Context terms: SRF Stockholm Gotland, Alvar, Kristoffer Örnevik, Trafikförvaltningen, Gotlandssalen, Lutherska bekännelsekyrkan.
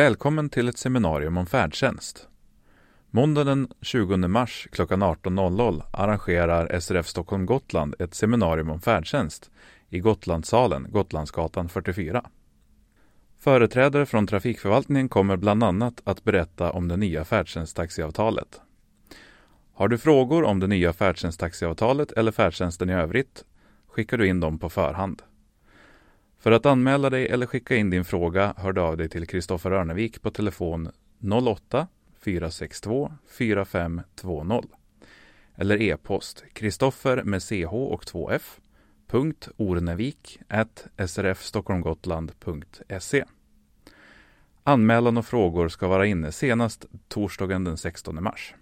Välkommen till ett seminarium om färdtjänst. Måndagen den 20 mars klockan 18.00 arrangerar SRF Stockholm Gotland ett seminarium om färdtjänst i Gotlandssalen, Gotlandsgatan 44. Företrädare från Trafikförvaltningen kommer bland annat att berätta om det nya färdtjänsttaxiavtalet. Har du frågor om det nya färdtjänsttaxiavtalet eller färdtjänsten i övrigt, skickar du in dem på förhand. För att anmäla dig eller skicka in din fråga hör du av dig till Kristoffer Örnevik på telefon 08 462 4520 eller e-post kristoffer@srfstockholmgotland.se. Anmälan och frågor ska vara inne senast torsdagen den 16 mars.